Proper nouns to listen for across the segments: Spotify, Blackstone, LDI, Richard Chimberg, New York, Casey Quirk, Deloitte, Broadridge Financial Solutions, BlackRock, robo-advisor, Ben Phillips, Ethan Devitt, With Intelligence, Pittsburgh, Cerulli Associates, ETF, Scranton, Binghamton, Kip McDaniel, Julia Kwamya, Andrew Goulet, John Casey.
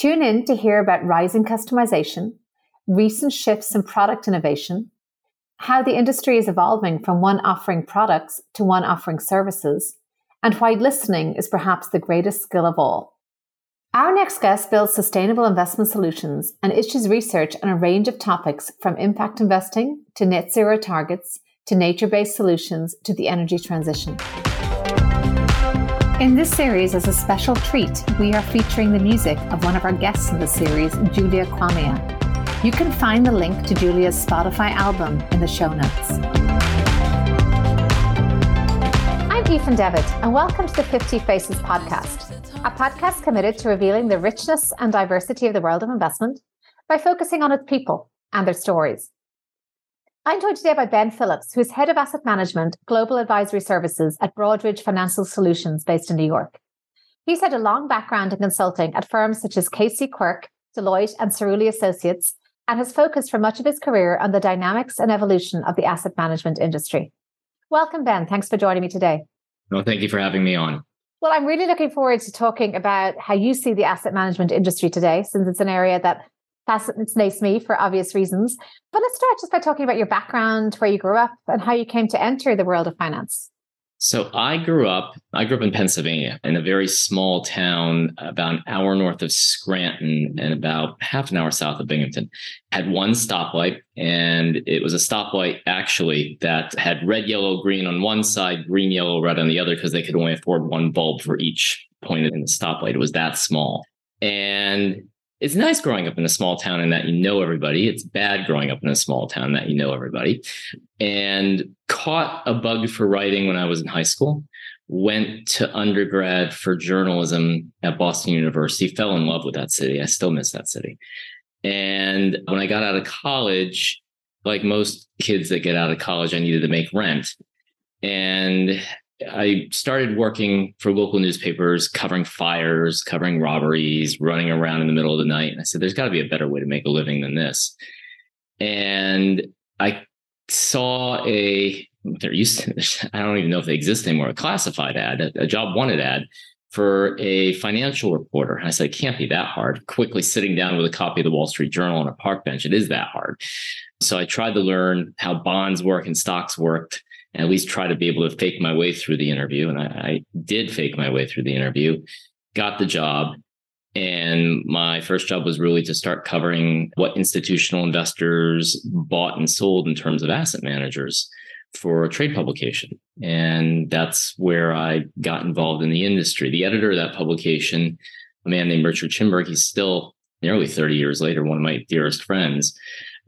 Tune in to hear about rising customization, recent shifts in product innovation, how the industry is evolving from one offering products to one offering services, and why listening is perhaps the greatest skill of all. Our next guest builds sustainable investment solutions and issues research on a range of topics from impact investing to net zero targets to nature-based solutions to the energy transition. In this series, as a special treat, we are featuring the music of one of our guests in the series, Julia Kwamya. You can find the link to Julia's Spotify album in the show notes. I'm Ethan Devitt, and welcome to the 50 Faces podcast, a podcast committed to revealing the richness and diversity of the world of investment by focusing on its people and their stories. I'm joined today by Ben Phillips, who is Head of Asset Management, Global Advisory Services at Broadridge Financial Solutions based in New York. He's had a long background in consulting at firms such as Casey Quirk, Deloitte, and Cerulli Associates, and has focused for much of his career on the dynamics and evolution of the asset management industry. Welcome, Ben. Thanks for joining me today. No, thank you for having me on. Well, I'm really looking forward to talking about how you see the asset management industry today, since it's an area that fascinates me for obvious reasons. But let's start just by talking about your background, where you grew up, and how you came to enter the world of finance. So I grew up in Pennsylvania, in a very small town about an hour north of Scranton and about half an hour south of Binghamton. Had one stoplight, and it was a stoplight actually that had red, yellow, green on one side, green, yellow, red on the other, because they could only afford one bulb for each point in the stoplight. It was that small. And it's nice growing up in a small town and that you know everybody. It's bad growing up in a small town that you know everybody. And caught a bug for writing when I was in high school. Went to undergrad for journalism at Boston University. Fell in love with that city. I still miss that city. And when I got out of college, like most kids that get out of college, I needed to make rent. And I started working for local newspapers, covering fires, covering robberies, running around in the middle of the night. And I said, there's got to be a better way to make a living than this. And I saw I don't even know if they exist anymore, a classified ad, a job wanted ad for a financial reporter. And I said, it can't be that hard. Quickly sitting down with a copy of the Wall Street Journal on a park bench, it is that hard. So I tried to learn how bonds work and stocks worked, and at least try to be able to fake my way through the interview. And I did fake my way through the interview, got the job. And my first job was really to start covering what institutional investors bought and sold in terms of asset managers for a trade publication. And that's where I got involved in the industry. The editor of that publication, a man named Richard Chimberg, he's still nearly 30 years later, one of my dearest friends.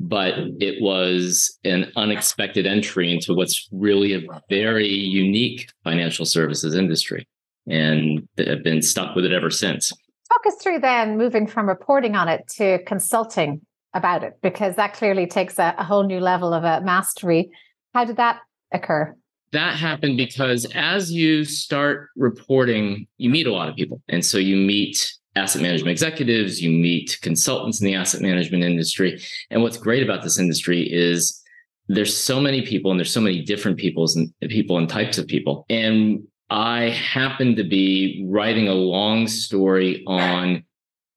But it was an unexpected entry into what's really a very unique financial services industry. And I've been stuck with it ever since. Talk us through then moving from reporting on it to consulting about it, because that clearly takes a whole new level of mastery. How did that occur? That happened because as you start reporting, you meet a lot of people. And so you meet asset management executives, you meet consultants in the asset management industry. And what's great about this industry is there's so many people and there's so many different people and types of people. And I happened to be writing a long story on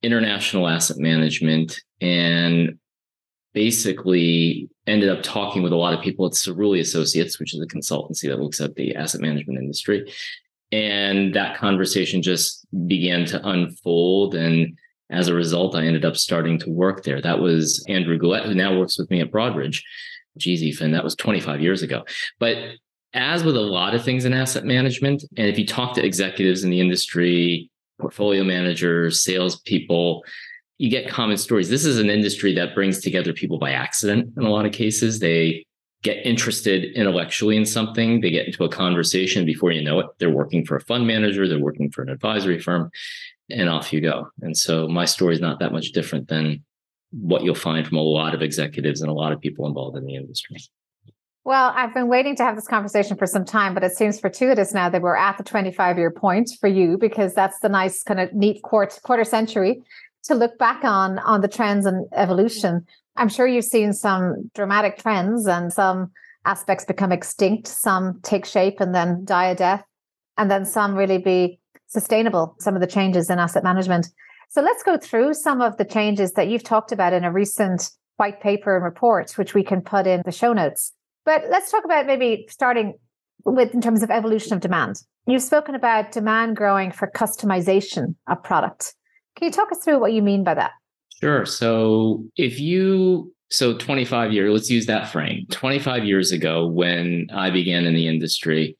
international asset management and basically ended up talking with a lot of people at Cerulli Associates, which is a consultancy that looks at the asset management industry. And that conversation just began to unfold. And as a result, I ended up starting to work there. That was Andrew Goulet, who now works with me at Broadridge. Geez, Ethan, that was 25 years ago. But as with a lot of things in asset management, and if you talk to executives in the industry, portfolio managers, salespeople, you get common stories. This is an industry that brings together people by accident in a lot of cases. They get interested intellectually in something, they get into a conversation, before you know it, they're working for a fund manager, they're working for an advisory firm, and off you go. And so my story is not that much different than what you'll find from a lot of executives and a lot of people involved in the industry. Well, I've been waiting to have this conversation for some time, but it seems fortuitous now that we're at the 25-year point for you, because that's the nice kind of neat quarter century to look back on the trends and evolution. I'm sure you've seen some dramatic trends and some aspects become extinct, some take shape and then die a death, and then some really be sustainable, some of the changes in asset management. So let's go through some of the changes that you've talked about in a recent white paper and report, which we can put in the show notes. But let's talk about maybe starting with in terms of evolution of demand. You've spoken about demand growing for customization of product. Can you talk us through what you mean by that? Sure. So if you, 25 years, let's use that frame. 25 years ago, when I began in the industry,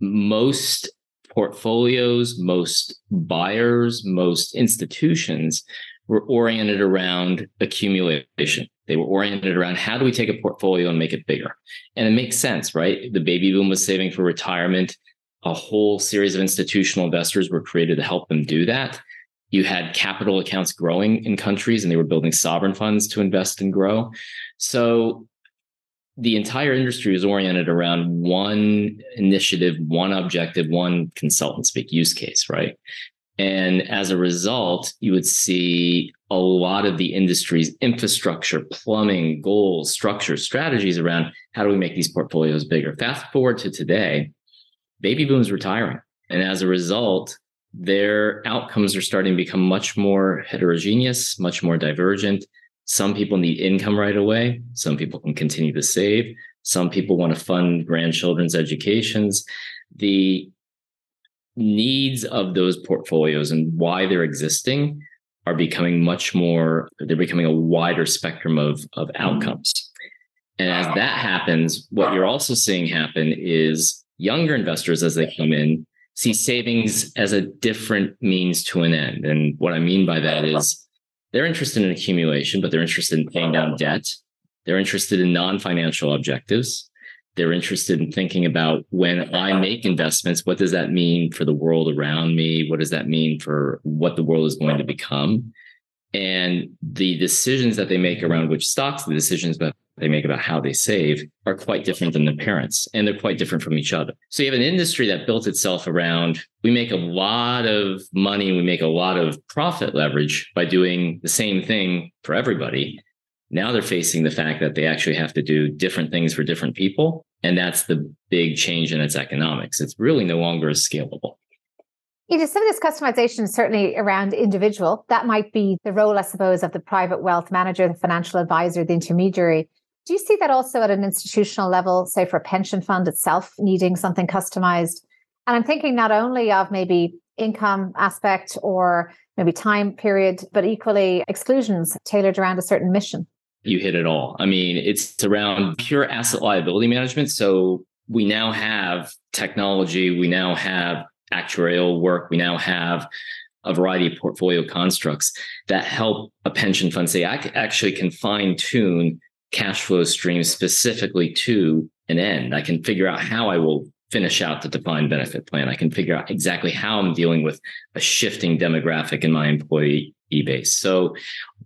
most portfolios, most buyers, most institutions were oriented around accumulation. They were oriented around how do we take a portfolio and make it bigger? And it makes sense, right? The baby boom was saving for retirement. A whole series of institutional investors were created to help them do that. You had capital accounts growing in countries, and they were building sovereign funds to invest and grow. So the entire industry is oriented around one initiative, one objective, one consultant speak use case, right? And as a result, you would see a lot of the industry's infrastructure, plumbing, goals, structures, strategies around how do we make these portfolios bigger? Fast forward to today, baby boom's retiring. And as a result, their outcomes are starting to become much more heterogeneous, much more divergent. Some people need income right away. Some people can continue to save. Some people want to fund grandchildren's educations. The needs of those portfolios and why they're existing are becoming much more, they're becoming a wider spectrum of outcomes. And as that happens, what you're also seeing happen is younger investors, as they come in, see savings as a different means to an end. And what I mean by that is, they're interested in accumulation, but they're interested in paying down debt. They're interested in non-financial objectives. They're interested in thinking about when I make investments, what does that mean for the world around me? What does that mean for what the world is going to become? And the decisions that they make around which stocks, the decisions that they make about how they save are quite different than their parents, and they're quite different from each other. So you have an industry that built itself around, we make a lot of money, we make a lot of profit leverage by doing the same thing for everybody. Now they're facing the fact that they actually have to do different things for different people. And that's the big change in its economics. It's really no longer as scalable. You know, some of this customization is certainly around individual. That might be the role, I suppose, of the private wealth manager, the financial advisor, the intermediary. Do you see that also at an institutional level, say for a pension fund itself, needing something customized? And I'm thinking not only of maybe income aspect or maybe time period, but equally exclusions tailored around a certain mission. You hit it all. I mean, it's around pure asset liability management. So we now have technology. We now have actuarial work. We now have a variety of portfolio constructs that help a pension fund say, I actually can fine tune cash flow streams specifically to an end. I can figure out how I will finish out the defined benefit plan. I can figure out exactly how I'm dealing with a shifting demographic in my employee base. So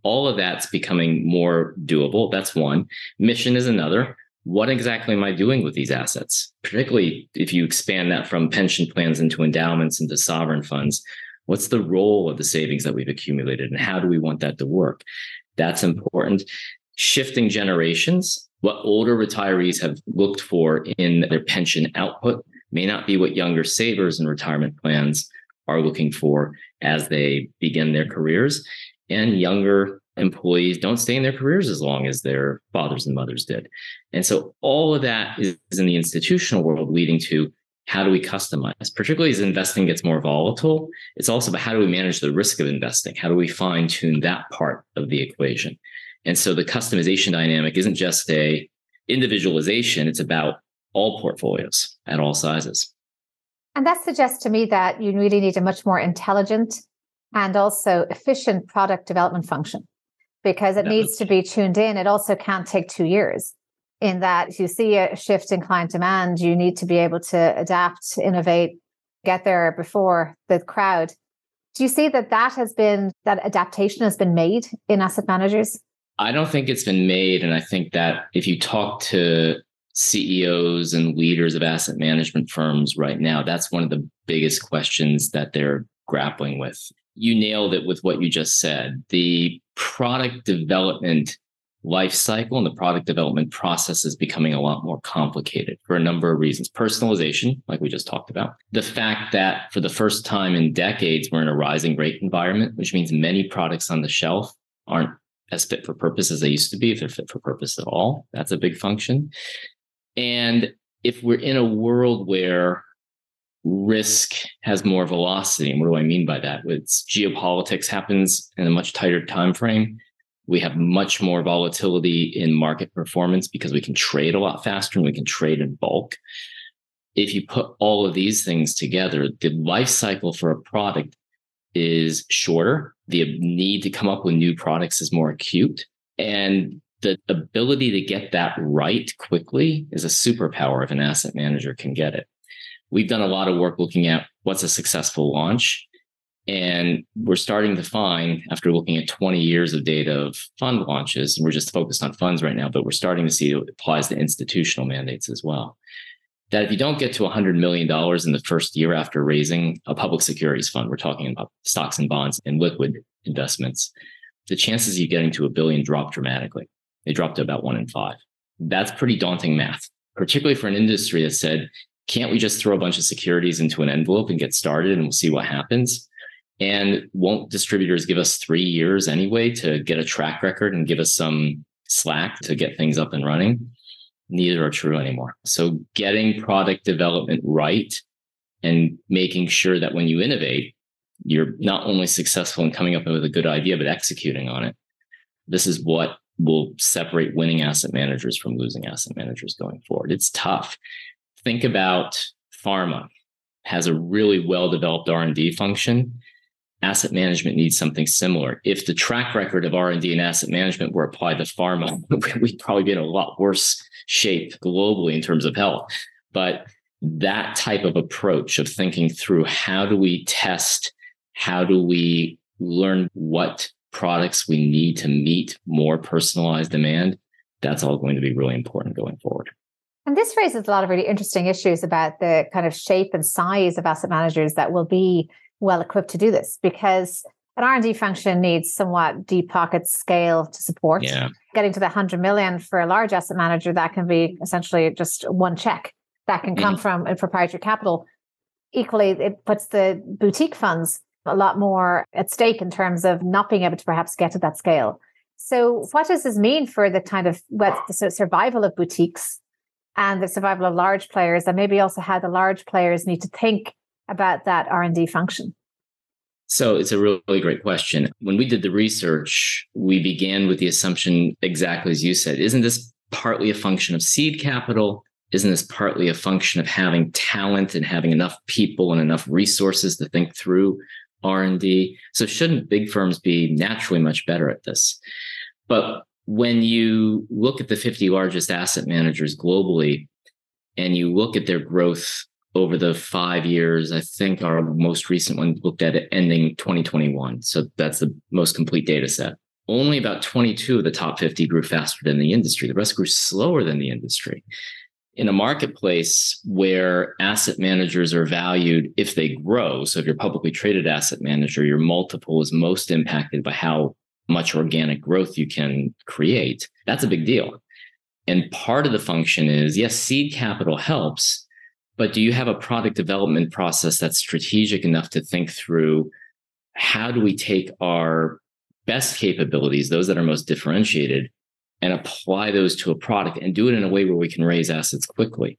all of that's becoming more doable. That's one. Mission is another. What exactly am I doing with these assets? Particularly if you expand that from pension plans into endowments, into sovereign funds, what's the role of the savings that we've accumulated and how do we want that to work? That's important. Shifting generations, what older retirees have looked for in their pension output may not be what younger savers and retirement plans are looking for as they begin their careers. And younger employees don't stay in their careers as long as their fathers and mothers did. And so all of that is in the institutional world leading to how do we customize, particularly as investing gets more volatile. It's also about how do we manage the risk of investing? How do we fine tune that part of the equation? And so the customization dynamic isn't just a individualization, it's about all portfolios at all sizes. And that suggests to me that you really need a much more intelligent and also efficient product development function, because it needs to be tuned in. It also can't take 2 years in that if you see a shift in client demand, you need to be able to adapt, innovate, get there before the crowd. Do you see that that adaptation has been made in asset managers? I don't think it's been made. And I think that if you talk to CEOs and leaders of asset management firms right now, that's one of the biggest questions that they're grappling with. You nailed it with what you just said. The product development life cycle and the product development process is becoming a lot more complicated for a number of reasons. Personalization, like we just talked about. The fact that for the first time in decades, we're in a rising rate environment, which means many products on the shelf aren't as fit for purpose as they used to be, if they're fit for purpose at all. That's a big function. And if we're in a world where risk has more velocity, and what do I mean by that? With geopolitics happens in a much tighter time frame. We have much more volatility in market performance because we can trade a lot faster and we can trade in bulk. If you put all of these things together, the life cycle for a product is shorter. The need to come up with new products is more acute. And the ability to get that right quickly is a superpower if an asset manager can get it. We've done a lot of work looking at what's a successful launch. And we're starting to find, after looking at 20 years of data of fund launches, and we're just focused on funds right now, but we're starting to see it applies to institutional mandates as well, that if you don't get to $100 million in the first year after raising a public securities fund, we're talking about stocks and bonds and liquid investments, the chances of you getting to $1 billion drop dramatically. They dropped to about 1 in 5. That's pretty daunting math, particularly for an industry that said, can't we just throw a bunch of securities into an envelope and get started and we'll see what happens? And won't distributors give us 3 years anyway to get a track record and give us some slack to get things up and running? Neither are true anymore. So getting product development right and making sure that when you innovate, you're not only successful in coming up with a good idea, but executing on it. This is what will separate winning asset managers from losing asset managers going forward. It's tough. Think about pharma has a really well-developed R&D function. Asset management needs something similar. If the track record of R&D and asset management were applied to pharma, we'd probably be in a lot worse shape globally in terms of health. But that type of approach of thinking through how do we test, how do we learn what products we need to meet more personalized demand, that's all going to be really important going forward. And this raises a lot of really interesting issues about the kind of shape and size of asset managers that will be well equipped to do this, because an R&D function needs somewhat deep pocket scale to support. Yeah. Getting to the 100 million for a large asset manager, that can be essentially just one check that can come from a proprietary capital. Equally, it puts the boutique funds a lot more at stake in terms of not being able to perhaps get to that scale. So what does this mean for the kind of the survival of boutiques and the survival of large players, and maybe also how the large players need to think about that R&D function? So it's a really great question. When we did the research, we began with the assumption, exactly as you said, isn't this partly a function of seed capital? Isn't this partly a function of having talent and having enough people and enough resources to think through R&D? So shouldn't big firms be naturally much better at this? But when you look at the 50 largest asset managers globally, and you look at their growth over the 5 years, I think our most recent one looked at it ending 2021. So that's the most complete data set. Only about 22 of the top 50 grew faster than the industry. The rest grew slower than the industry. In a marketplace where asset managers are valued if they grow, so if you're a publicly traded asset manager, your multiple is most impacted by how much organic growth you can create. That's a big deal. And part of the function is, yes, seed capital helps, but do you have a product development process that's strategic enough to think through how do we take our best capabilities, those that are most differentiated, and apply those to a product and do it in a way where we can raise assets quickly?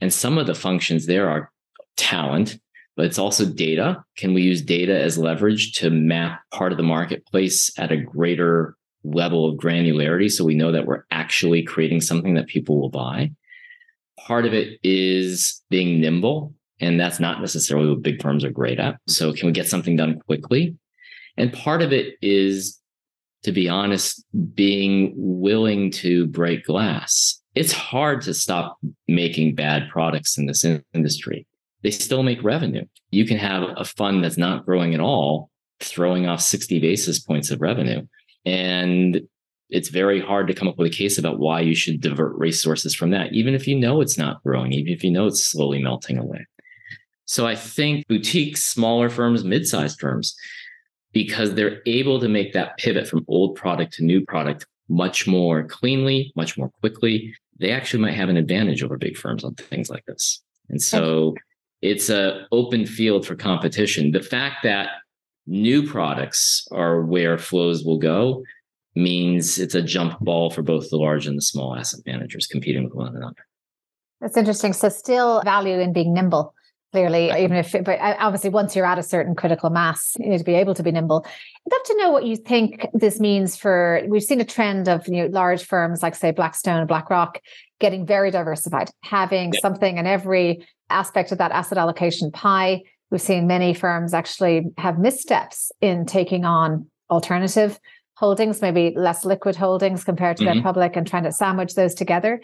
And some of the functions there are talent, but it's also data. Can we use data as leverage to map part of the marketplace at a greater level of granularity so we know that we're actually creating something that people will buy? Part of it is being nimble, and that's not necessarily what big firms are great at. So can we get something done quickly? And part of it is, to be honest, being willing to break glass. It's hard to stop making bad products in this industry. They still make revenue. You can have a fund that's not growing at all, throwing off 60 basis points of revenue. And it's very hard to come up with a case about why you should divert resources from that, even if you know it's not growing, even if you know it's slowly melting away. So I think boutiques, smaller firms, mid-sized firms, because they're able to make that pivot from old product to new product much more cleanly, much more quickly, they actually might have an advantage over big firms on things like this. And so it's an open field for competition. The fact that new products are where flows will go means it's a jump ball for both the large and the small asset managers competing with one another. That's interesting. So still value in being nimble, clearly, even if, but obviously once you're at a certain critical mass, you need to be able to be nimble. I'd love to know what you think this means for, we've seen a trend of large firms like say Blackstone and BlackRock getting very diversified, having something in every aspect of that asset allocation pie. We've seen many firms actually have missteps in taking on alternative holdings, maybe less liquid holdings compared to their public, and trying to sandwich those together.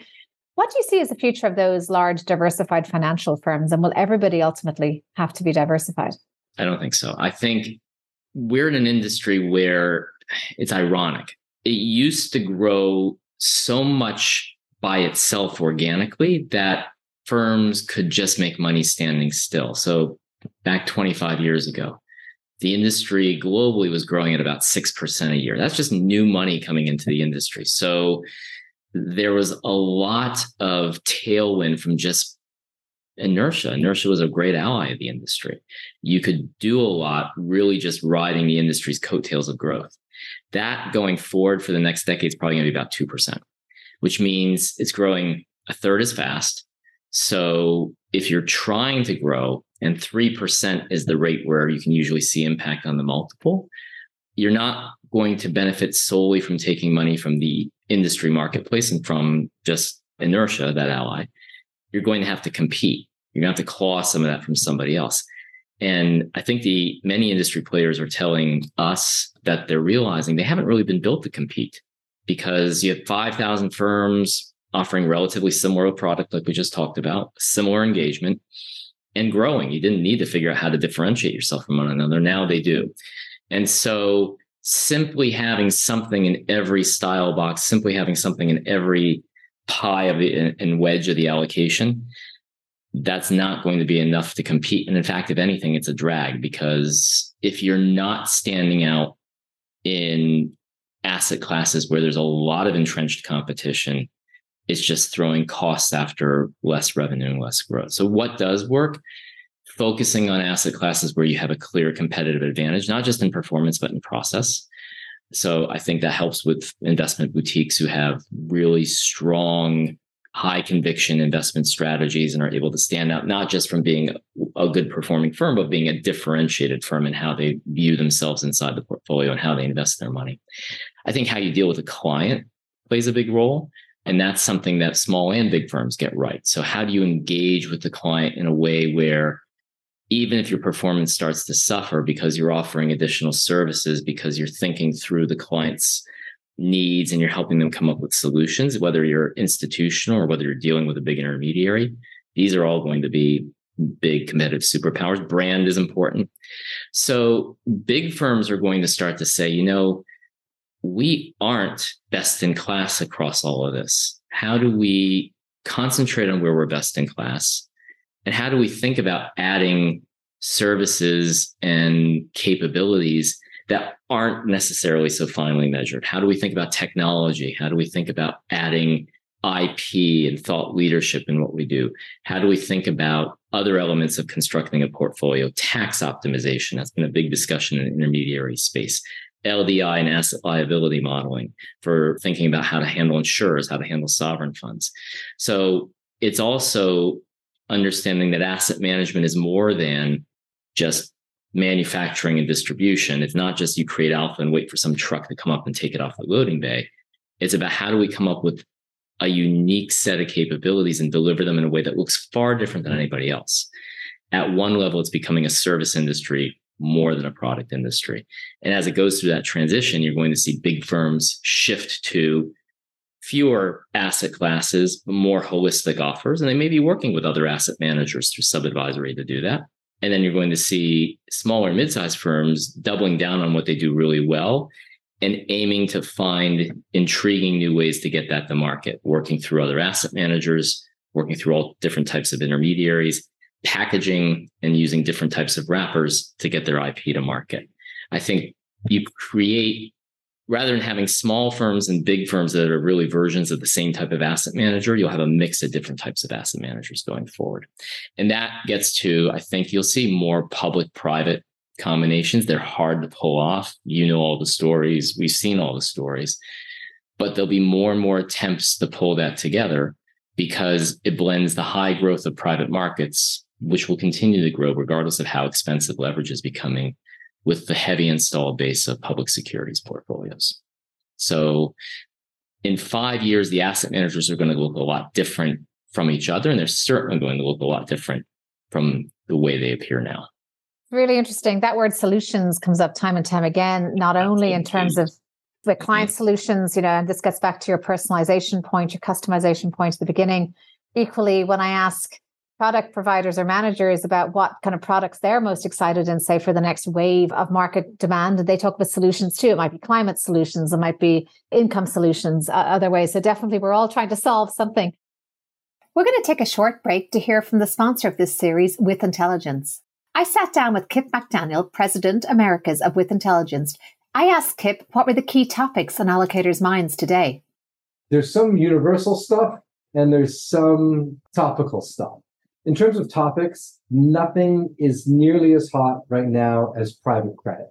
What do you see as the future of those large diversified financial firms? And will everybody ultimately have to be diversified? I don't think so. I think we're in an industry where it's ironic. It used to grow so much by itself organically that firms could just make money standing still. So back 25 years ago, the industry globally was growing at about 6% a year. That's just new money coming into the industry. So there was a lot of tailwind from just inertia. Inertia was a great ally of the industry. You could do a lot really just riding the industry's coattails of growth. That going forward for the next decade is probably going to be about 2%, which means it's growing a third as fast. So if you're trying to grow and 3% is the rate where you can usually see impact on the multiple, you're not going to benefit solely from taking money from the industry marketplace and from just inertia, that ally. You're going to have to compete. You're going to have to claw some of that from somebody else. And I think the many industry players are telling us that they're realizing they haven't really been built to compete, because you have 5,000 firms offering relatively similar product like we just talked about, similar engagement and growing. You didn't need to figure out how to differentiate yourself from one another. Now they do. And so simply having something in every style box, simply having something in every pie of the, and wedge of the allocation, that's not going to be enough to compete. And in fact, if anything, it's a drag, because if you're not standing out in asset classes where there's a lot of entrenched competition, it's just throwing costs after less revenue and less growth. So what does work? Focusing on asset classes where you have a clear competitive advantage, not just in performance, but in process. So I think that helps with investment boutiques who have really strong, high conviction investment strategies and are able to stand out, not just from being a good performing firm, but being a differentiated firm in how they view themselves inside the portfolio and how they invest their money. I think how you deal with a client plays a big role. And that's something that small and big firms get right. So how do you engage with the client in a way where even if your performance starts to suffer because you're offering additional services, because you're thinking through the client's needs and you're helping them come up with solutions, whether you're institutional or whether you're dealing with a big intermediary, these are all going to be big competitive superpowers. Brand is important. So big firms are going to start to say, we aren't best in class across all of this. How do we concentrate on where we're best in class? And how do we think about adding services and capabilities that aren't necessarily so finely measured? How do we think about technology? How do we think about adding IP and thought leadership in what we do? How do we think about other elements of constructing a portfolio? Tax optimization, that's been a big discussion in the intermediary space. LDI and asset liability modeling for thinking about how to handle insurers, how to handle sovereign funds. So it's also understanding that asset management is more than just manufacturing and distribution. It's not just you create alpha and wait for some truck to come up and take it off the loading bay. It's about how do we come up with a unique set of capabilities and deliver them in a way that looks far different than anybody else. At one level, it's becoming a service industry more than a product industry. And as it goes through that transition, you're going to see big firms shift to fewer asset classes, more holistic offers. And they may be working with other asset managers through sub-advisory to do that. And then you're going to see smaller mid-sized firms doubling down on what they do really well and aiming to find intriguing new ways to get that to market, working through other asset managers, working through all different types of intermediaries, packaging and using different types of wrappers to get their IP to market. I think you create rather than having small firms and big firms that are really versions of the same type of asset manager, you'll have a mix of different types of asset managers going forward. And that gets to, I think you'll see more public-private combinations. They're hard to pull off. You know all the stories. We've seen all the stories. But there'll be more and more attempts to pull that together because it blends the high growth of private markets, which will continue to grow regardless of how expensive leverage is becoming, with the heavy installed base of public securities portfolios. So in 5 years, the asset managers are going to look a lot different from each other, and they're certainly going to look a lot different from the way they appear now. Really interesting. That word solutions comes up time and time again, not only in terms of the client solutions, and this gets back to your personalization point, your customization point at the beginning. Equally, when I ask product providers or managers about what kind of products they're most excited in, say, for the next wave of market demand, they talk about solutions too. It might be climate solutions, it might be income solutions, other ways. So definitely we're all trying to solve something. We're going to take a short break to hear from the sponsor of this series, With Intelligence. I sat down with Kip McDaniel, President Americas of With Intelligence. I asked Kip, what were the key topics on allocators' minds today? There's some universal stuff and there's some topical stuff. In terms of topics, nothing is nearly as hot right now as private credit.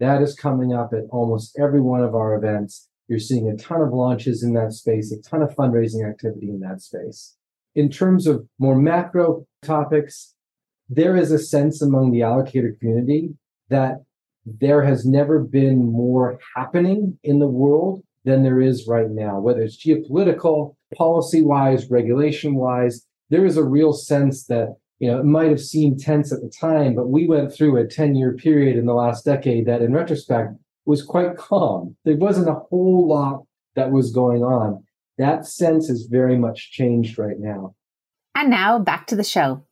That is coming up at almost every one of our events. You're seeing a ton of launches in that space, a ton of fundraising activity in that space. In terms of more macro topics, there is a sense among the allocator community that there has never been more happening in the world than there is right now, whether it's geopolitical, policy-wise, regulation-wise. There is a real sense that, it might have seemed tense at the time, but we went through a 10-year period in the last decade that, in retrospect, was quite calm. There wasn't a whole lot that was going on. That sense is very much changed right now. And now back to the show.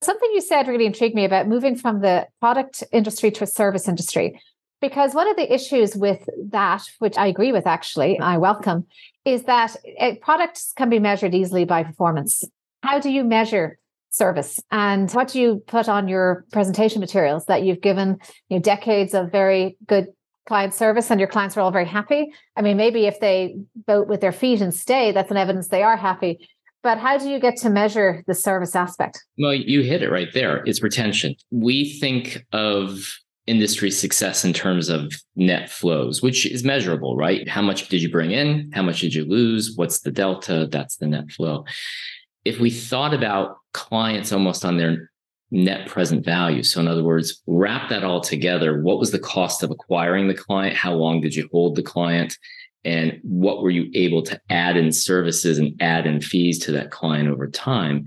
Something you said really intrigued me about moving from the product industry to a service industry, because one of the issues with that, which I agree with actually, I welcome, is that products can be measured easily by performance. How do you measure service? And what do you put on your presentation materials that you've given decades of very good client service and your clients are all very happy? I mean, maybe if they vote with their feet and stay, that's an evidence they are happy. But how do you get to measure the service aspect? Well, you hit it right there. It's retention. We think of industry success in terms of net flows, which is measurable, right? How much did you bring in? How much did you lose? What's the delta? That's the net flow. If we thought about clients almost on their net present value, so in other words, wrap that all together, what was the cost of acquiring the client? How long did you hold the client? And what were you able to add in services and add in fees to that client over time?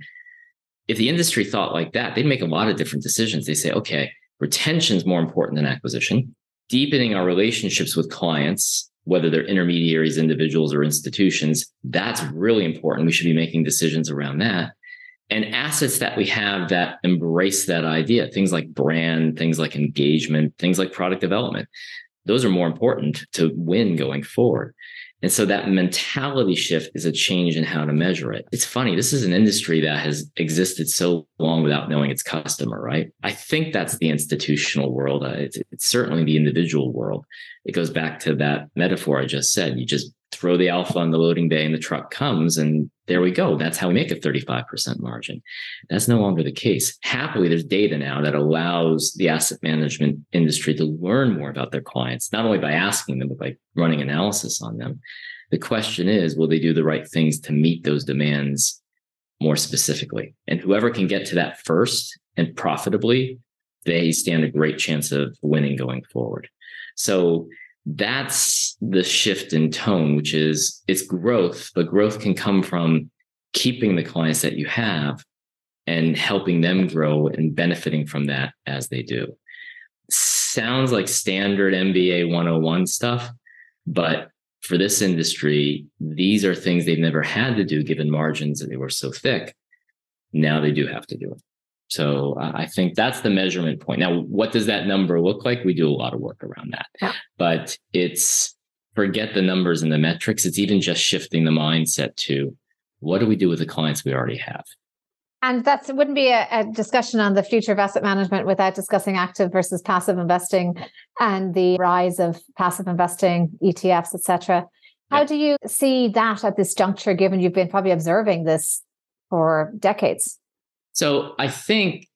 If the industry thought like that, they'd make a lot of different decisions. They say, okay, retention is more important than acquisition. Deepening our relationships with clients, whether they're intermediaries, individuals, or institutions, that's really important. We should be making decisions around that. And assets that we have that embrace that idea, things like brand, things like engagement, things like product development. Those are more important to win going forward. And so that mentality shift is a change in how to measure it. It's funny. This is an industry that has existed so long without knowing its customer, right? I think that's the institutional world. It's certainly the individual world. It goes back to that metaphor I just said. You just throw the alpha on the loading bay and the truck comes and there we go. That's how we make a 35% margin. That's no longer the case. Happily, there's data now that allows the asset management industry to learn more about their clients, not only by asking them, but by running analysis on them. The question is, will they do the right things to meet those demands more specifically? And whoever can get to that first and profitably, they stand a great chance of winning going forward. So that's the shift in tone, which is it's growth, but growth can come from keeping the clients that you have and helping them grow and benefiting from that as they do. Sounds like standard MBA 101 stuff, but for this industry, these are things they've never had to do given margins that they were so thick. Now they do have to do it. So I think that's the measurement point. Now, what does that number look like? We do a lot of work around that, but it's forget the numbers and the metrics. It's even just shifting the mindset to what do we do with the clients we already have? And that wouldn't be a discussion on the future of asset management without discussing active versus passive investing and the rise of passive investing, ETFs, et cetera. How do you see that at this juncture, given you've been probably observing this for decades? So I think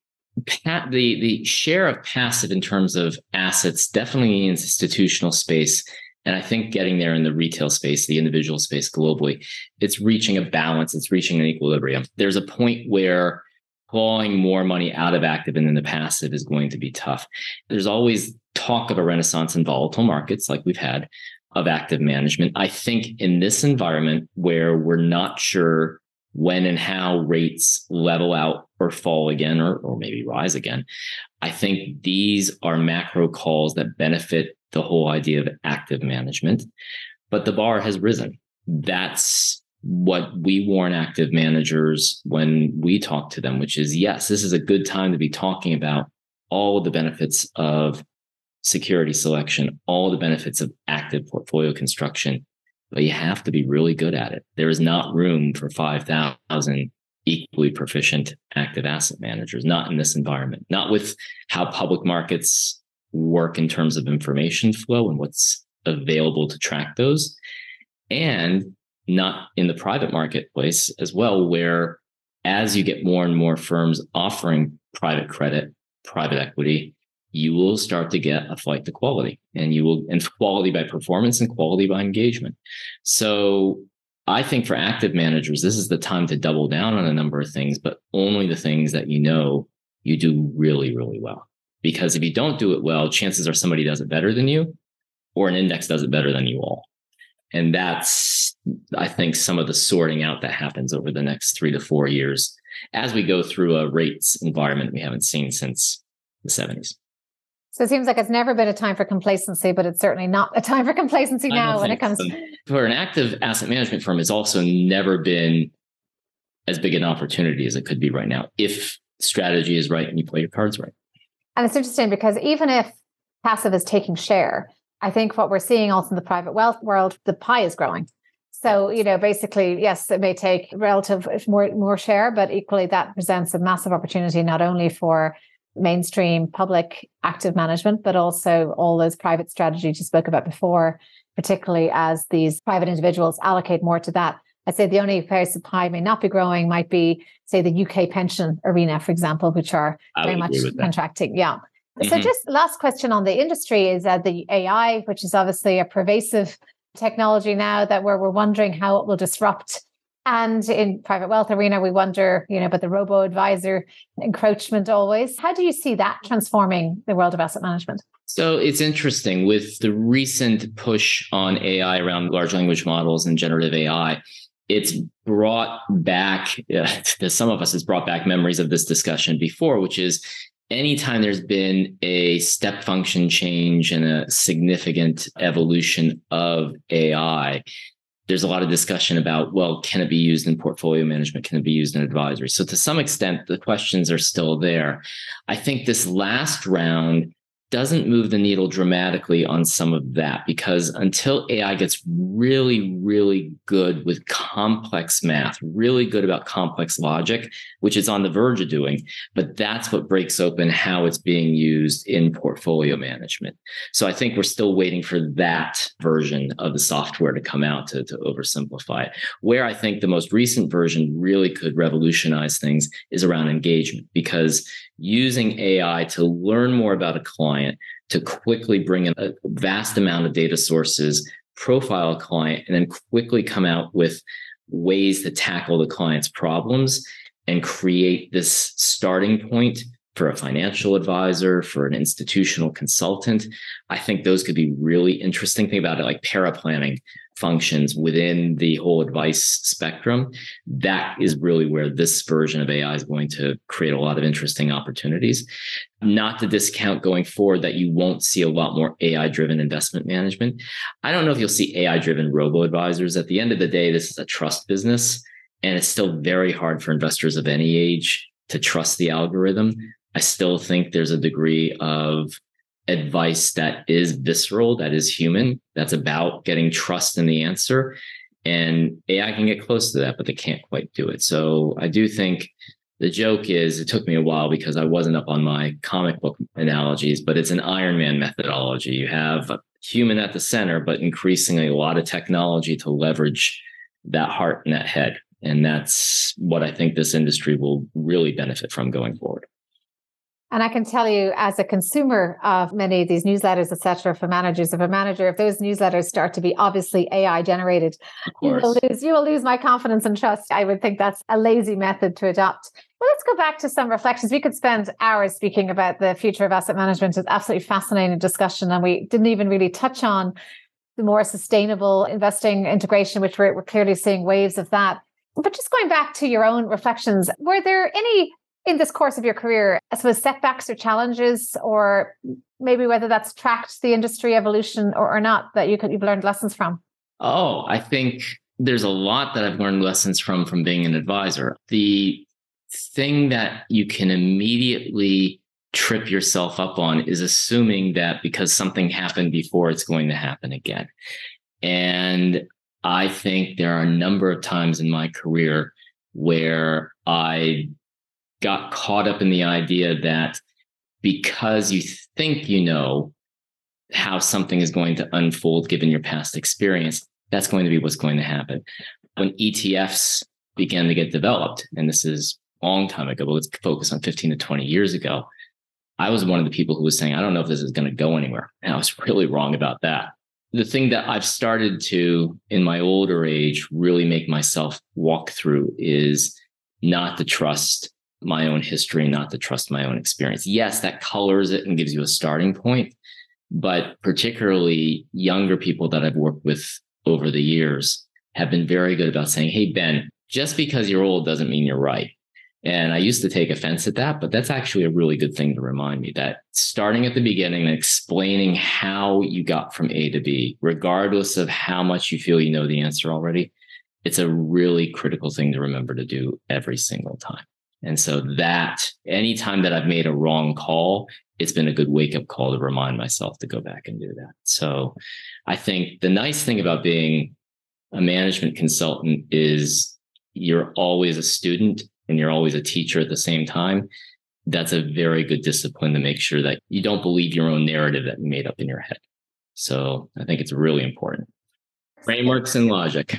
the share of passive in terms of assets definitely in the institutional space, and I think getting there in the retail space, the individual space globally, it's reaching a balance. It's reaching an equilibrium. There's a point where clawing more money out of active and then the passive is going to be tough. There's always talk of a renaissance in volatile markets like we've had of active management. I think in this environment where we're not sure when and how rates level out or fall again, or maybe rise again, I think these are macro calls that benefit the whole idea of active management. But the bar has risen. That's what we warn active managers when we talk to them, which is, yes, this is a good time to be talking about all of the benefits of security selection, all the benefits of active portfolio construction, but you have to be really good at it. There is not room for 5,000 equally proficient active asset managers, not in this environment, not with how public markets work in terms of information flow and what's available to track those, and not in the private marketplace as well, where as you get more and more firms offering private credit, private equity, you will start to get a flight to quality, and you will, and quality by performance and quality by engagement. So I think for active managers, this is the time to double down on a number of things, but only the things that you know you do really, really well. Because if you don't do it well, chances are somebody does it better than you, or an index does it better than you all. And that's, I think, some of the sorting out that happens over the next 3 to 4 years as we go through a rates environment we haven't seen since the 70s. So it seems like it's never been a time for complacency, but it's certainly not a time for complacency now when it comes to... For an active asset management firm, it's also never been as big an opportunity as it could be right now, if strategy is right and you play your cards right. And it's interesting because even if passive is taking share, I think what we're seeing also in the private wealth world, the pie is growing. So, you know, basically, yes, it may take relative more share, but equally that presents a massive opportunity, not only for mainstream public active management, but also all those private strategies you spoke about before, particularly as these private individuals allocate more to that. I'd say the only place the pie may not be growing might be, say, the UK pension arena, for example, which are very much contracting. Yeah. Mm-hmm. So just last question on the industry is that the AI, which is obviously a pervasive technology now that we're wondering how it will disrupt. And in private wealth arena, we wonder, you know, about the robo-advisor encroachment always. How do you see that transforming the world of asset management? So it's interesting with the recent push on AI around large language models and generative AI. It's brought back, to some of us, it's brought back memories of this discussion before, which is anytime there's been a step function change and a significant evolution of AI, there's a lot of discussion about, well, can it be used in portfolio management? Can it be used in advisory? So to some extent, the questions are still there. I think this last round doesn't move the needle dramatically on some of that, because until AI gets really, really good with complex math, really good about complex logic, which it's on the verge of doing, but that's what breaks open how it's being used in portfolio management. So I think we're still waiting for that version of the software to come out, to oversimplify it. Where I think the most recent version really could revolutionize things is around engagement, because using AI to learn more about a client, to quickly bring in a vast amount of data sources, profile a client, and then quickly come out with ways to tackle the client's problems and create this starting point for a financial advisor, for an institutional consultant. I think those could be really interesting. Think about it like paraplanning functions within the whole advice spectrum. That is really where this version of AI is going to create a lot of interesting opportunities. Not to discount going forward that you won't see a lot more AI-driven investment management. I don't know if you'll see AI-driven robo-advisors. At the end of the day, this is a trust business, and it's still very hard for investors of any age to trust the algorithm. I still think there's a degree of advice that is visceral, that is human, that's about getting trust in the answer. And AI can get close to that, but they can't quite do it. So I do think The joke is, it took me a while because I wasn't up on my comic book analogies, but it's an Iron Man methodology. You have a human at the center, but increasingly a lot of technology to leverage that heart and that head. And that's what I think this industry will really benefit from going forward. And I can tell you, as a consumer of many of these newsletters, et cetera, for managers of a manager, if those newsletters start to be obviously AI generated, you will lose my confidence and trust. I would think that's a lazy method to adopt. Well, let's go back to some reflections. We could spend hours speaking about the future of asset management. It's absolutely fascinating discussion. And we didn't even really touch on the more sustainable investing integration, which we're clearly seeing waves of that. But just going back to your own reflections, were there any, in this course of your career, I suppose, setbacks or challenges, or maybe whether that's tracked the industry evolution or not, that you've learned lessons from? Oh, I think there's a lot that I've learned lessons from being an advisor. The thing that you can immediately trip yourself up on is assuming that because something happened before, it's going to happen again. And I think there are a number of times in my career where I got caught up in the idea that because you think you know how something is going to unfold given your past experience, that's going to be what's going to happen. When ETFs began to get developed, and this is a long time ago, but let's focus on 15 to 20 years ago, I was one of the people who was saying, I don't know if this is going to go anywhere. And I was really wrong about that. The thing that I've started to, in my older age, really make myself walk through is not to trust my own history, not to trust my own experience. Yes, that colors it and gives you a starting point, but particularly younger people that I've worked with over the years have been very good about saying, hey, Ben, just because you're old doesn't mean you're right. And I used to take offense at that, but that's actually a really good thing to remind me that starting at the beginning and explaining how you got from A to B, regardless of how much you feel you know the answer already, it's a really critical thing to remember to do every single time. And so that anytime that I've made a wrong call, it's been a good wake-up call to remind myself to go back and do that. So I think the nice thing about being a management consultant is you're always a student and you're always a teacher at the same time. That's a very good discipline to make sure that you don't believe your own narrative that you made up in your head. So I think it's really important. Frameworks and logic.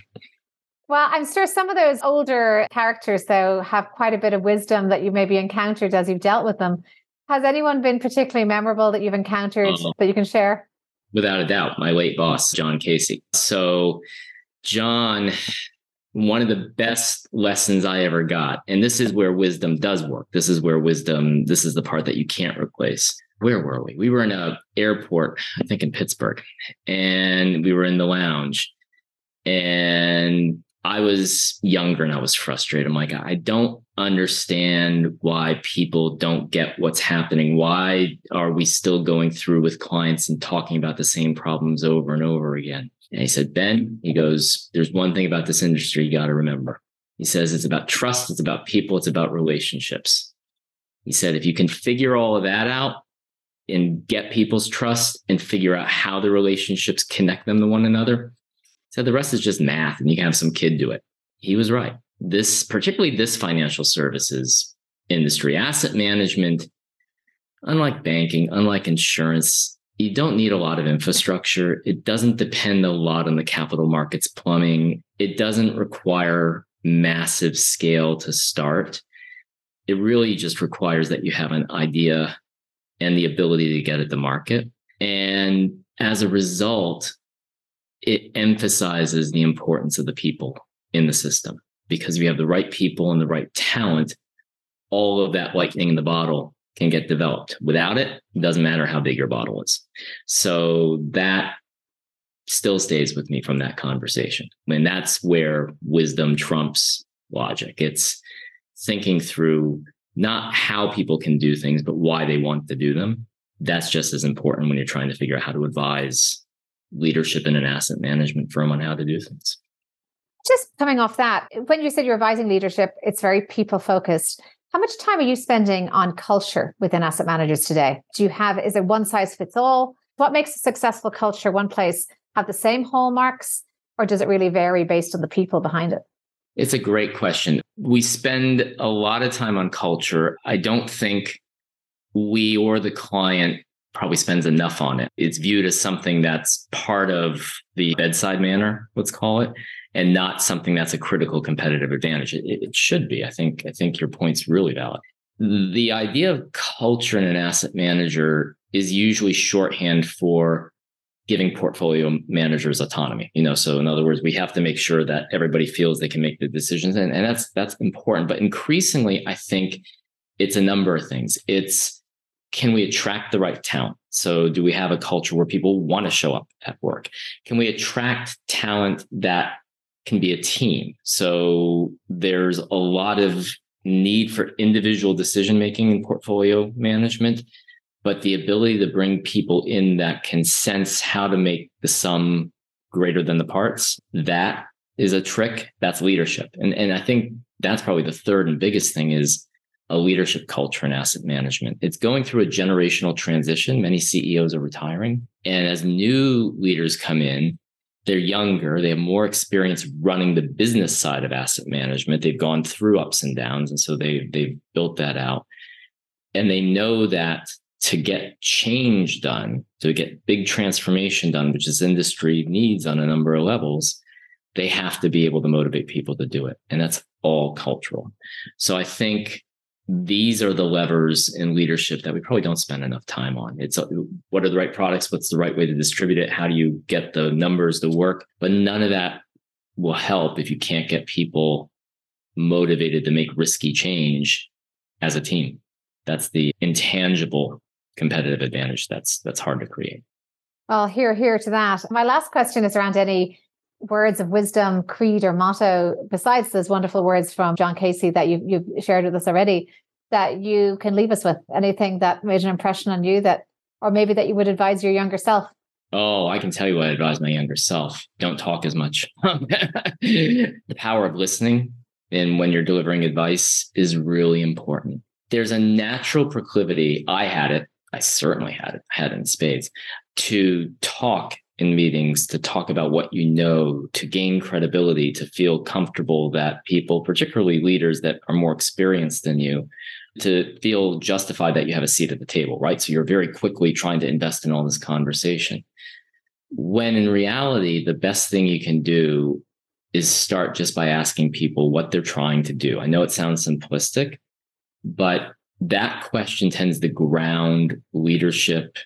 Well, I'm sure some of those older characters, though, have quite a bit of wisdom that you maybe encountered as you've dealt with them. Has anyone been particularly memorable that you've encountered that you can share? Without a doubt, my late boss, John Casey. So John, one of the best lessons I ever got, and this is where wisdom does work. This is the part that you can't replace. Where were we? We were in an airport, I think in Pittsburgh, and we were in the lounge. And I was younger and I was frustrated. I'm like, I don't understand why people don't get what's happening. Why are we still going through with clients and talking about the same problems over and over again? And he said, Ben, he goes, there's one thing about this industry you got to remember. He says, it's about trust. It's about people. It's about relationships. He said, if you can figure all of that out and get people's trust and figure out how the relationships connect them to one another, so the rest is just math and you can have some kid do it. He was right. This, particularly this financial services industry, asset management, unlike banking, unlike insurance, you don't need a lot of infrastructure. It doesn't depend a lot on the capital markets plumbing. It doesn't require massive scale to start. It really just requires that you have an idea and the ability to get at the market. And as a result, it emphasizes the importance of the people in the system, because we have the right people and the right talent. All of that lightning in the bottle can get developed. Without it, it doesn't matter how big your bottle is. So that still stays with me from that conversation. And that's where wisdom trumps logic. It's thinking through not how people can do things, but why they want to do them. That's just as important when you're trying to figure out how to advise leadership in an asset management firm on how to do things. Just coming off that, when you said you're advising leadership, it's very people focused. How much time are you spending on culture within asset managers today? Is it one size fits all? What makes a successful culture one place have the same hallmarks, or does it really vary based on the people behind it? It's a great question. We spend a lot of time on culture. I don't think we or the client probably spends enough on it. It's viewed as something that's part of the bedside manner, let's call it, and not something that's a critical competitive advantage. It should be. I think your point's really valid. The idea of culture in an asset manager is usually shorthand for giving portfolio managers autonomy. So in other words, we have to make sure that everybody feels they can make the decisions. And that's important. But increasingly, I think it's a number of things. It's, can we attract the right talent? So do we have a culture where people want to show up at work? Can we attract talent that can be a team? So there's a lot of need for individual decision-making in portfolio management, but the ability to bring people in that can sense how to make the sum greater than the parts, that is a trick. That's leadership. And I think that's probably the third and biggest thing is a leadership culture in asset management. It's going through a generational transition. Many CEOs are retiring. And as new leaders come in, they're younger, they have more experience running the business side of asset management. They've gone through ups and downs. And so they've built that out. And they know that to get change done, to get big transformation done, which this industry needs on a number of levels, they have to be able to motivate people to do it. And that's all cultural. So I think these are the levers in leadership that we probably don't spend enough time on. It's what are the right products? What's the right way to distribute it? How do you get the numbers to work? But none of that will help if you can't get people motivated to make risky change as a team. That's the intangible competitive advantage that's hard to create. Well, hear to that. My last question is around any words of wisdom, creed, or motto, besides those wonderful words from John Casey that you've shared with us already, that you can leave us with? Anything that made an impression on you that, or maybe that you would advise your younger self? Oh, I can tell you what I advise my younger self. Don't talk as much. The power of listening, and when you're delivering advice, is really important. There's a natural proclivity. I certainly had it. I had it in spades to talk in meetings, to talk about what you know, to gain credibility, to feel comfortable that people, particularly leaders that are more experienced than you, to feel justified that you have a seat at the table, right? So you're very quickly trying to invest in all this conversation. When in reality, the best thing you can do is start just by asking people what they're trying to do. I know it sounds simplistic, but that question tends to ground leadership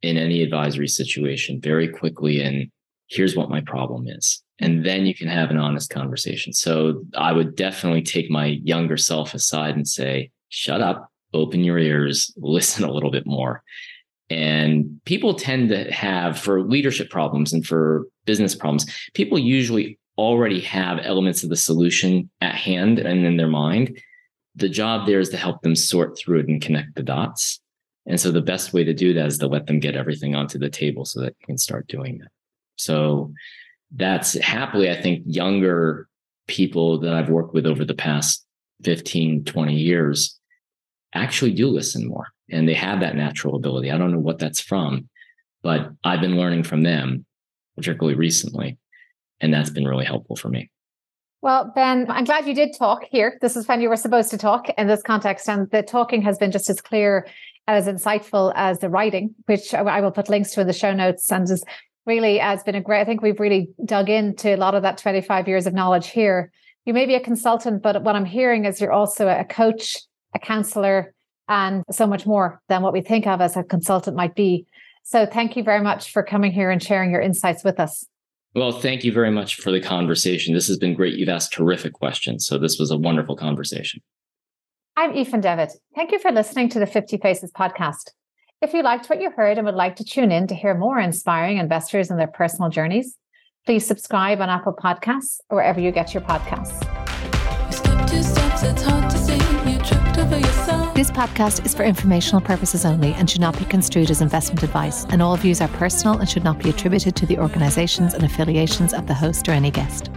in any advisory situation very quickly. And here's what my problem is. And then you can have an honest conversation. So I would definitely take my younger self aside and say, shut up, open your ears, listen a little bit more. And people tend to have, for leadership problems and for business problems, people usually already have elements of the solution at hand and in their mind. The job there is to help them sort through it and connect the dots. And so the best way to do that is to let them get everything onto the table so that you can start doing that. So that's happily, I think, younger people that I've worked with over the past 15, 20 years actually do listen more. And they have that natural ability. I don't know what that's from, but I've been learning from them, particularly recently. And that's been really helpful for me. Well, Ben, I'm glad you did talk here. This is when you were supposed to talk in this context. And the talking has been just as clear and as insightful as the writing, which I will put links to in the show notes. And just really has been a great, I think we've really dug into a lot of that 25 years of knowledge here. You may be a consultant, but what I'm hearing is you're also a coach, a counselor, and so much more than what we think of as a consultant might be. So thank you very much for coming here and sharing your insights with us. Well, thank you very much for the conversation. This has been great. You've asked terrific questions. So this was a wonderful conversation. I'm Ethan Devitt. Thank you for listening to the 50 Faces podcast. If you liked what you heard and would like to tune in to hear more inspiring investors and their personal journeys, please subscribe on Apple Podcasts or wherever you get your podcasts. This podcast is for informational purposes only and should not be construed as investment advice, and all views are personal and should not be attributed to the organizations and affiliations of the host or any guest.